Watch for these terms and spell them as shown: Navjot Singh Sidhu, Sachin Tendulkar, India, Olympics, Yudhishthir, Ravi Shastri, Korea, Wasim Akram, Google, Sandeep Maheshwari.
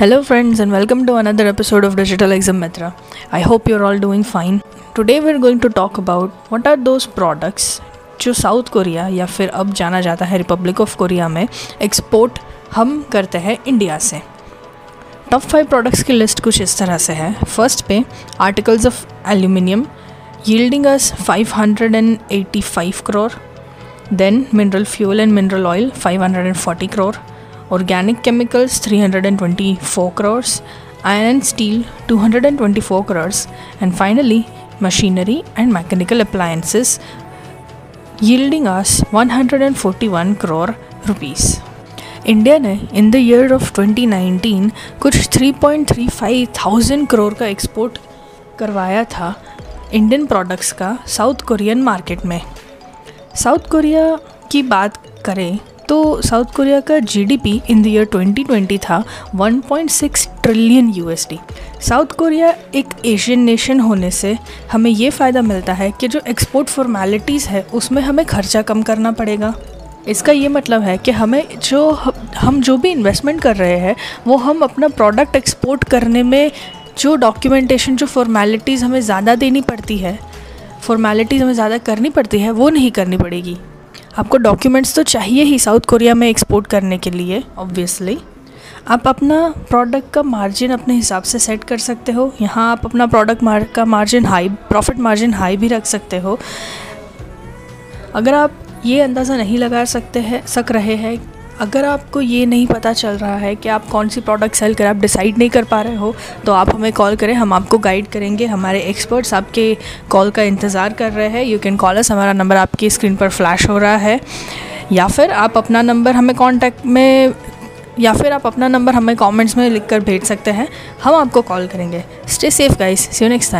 Hello friends and welcome to another episode of Digital Exam Mitra. I hope you're all doing fine. Today we're going to talk about what are those products जो south Korea या फिर अब जाना जाता है Republic of Korea में export हम करते हैं इंडिया से. टॉप 5 प्रोडक्ट्स की लिस्ट कुछ इस तरह से है. फर्स्ट पे articles of aluminium yielding us 585 crore. Then mineral fuel and mineral oil 540 crore. Organic chemicals 324 crores. Iron and steel 224 crores. And finally machinery and mechanical appliances yielding us 141 crore rupees. India ने in the year of 2019 कुछ 3,35,000 crore का export करवाया था Indian products का south Korean market में. South Korea की बात करें तो साउथ कोरिया का जीडीपी इन द ईयर 2020 था 1.6 ट्रिलियन यूएसडी. साउथ कोरिया एक एशियन नेशन होने से हमें ये फ़ायदा मिलता है कि जो एक्सपोर्ट फॉर्मेलिटीज़ है उसमें हमें खर्चा कम करना पड़ेगा. इसका ये मतलब है कि हमें जो हम जो भी इन्वेस्टमेंट कर रहे हैं वो हम अपना प्रोडक्ट एक्सपोर्ट करने में जो डॉक्यूमेंटेशन जो फॉर्मेलिटीज़ हमें ज़्यादा देनी पड़ती है वो नहीं करनी पड़ेगी. आपको डॉक्यूमेंट्स तो चाहिए ही साउथ कोरिया में एक्सपोर्ट करने के लिए. ऑब्वियसली आप अपना प्रोडक्ट का मार्जिन अपने हिसाब से सेट कर सकते हो. यहाँ आप अपना प्रोडक्ट का margin high profit margin high भी रख सकते हो. अगर आप ये अंदाज़ा नहीं लगा सकते हैं अगर आपको ये नहीं पता चल रहा है कि आप कौन सी प्रोडक्ट सेल कर आप डिसाइड नहीं कर पा रहे हो तो आप हमें कॉल करें. हम आपको गाइड करेंगे. हमारे एक्सपर्ट्स आपके कॉल का इंतज़ार कर रहे हैं. You can call us. हमारा नंबर आपकी स्क्रीन पर फ्लैश हो रहा है या फिर आप अपना नंबर हमें कॉमेंट्स में लिख कर भेज सकते हैं. हम आपको कॉल करेंगे. Stay safe guys. See you next time.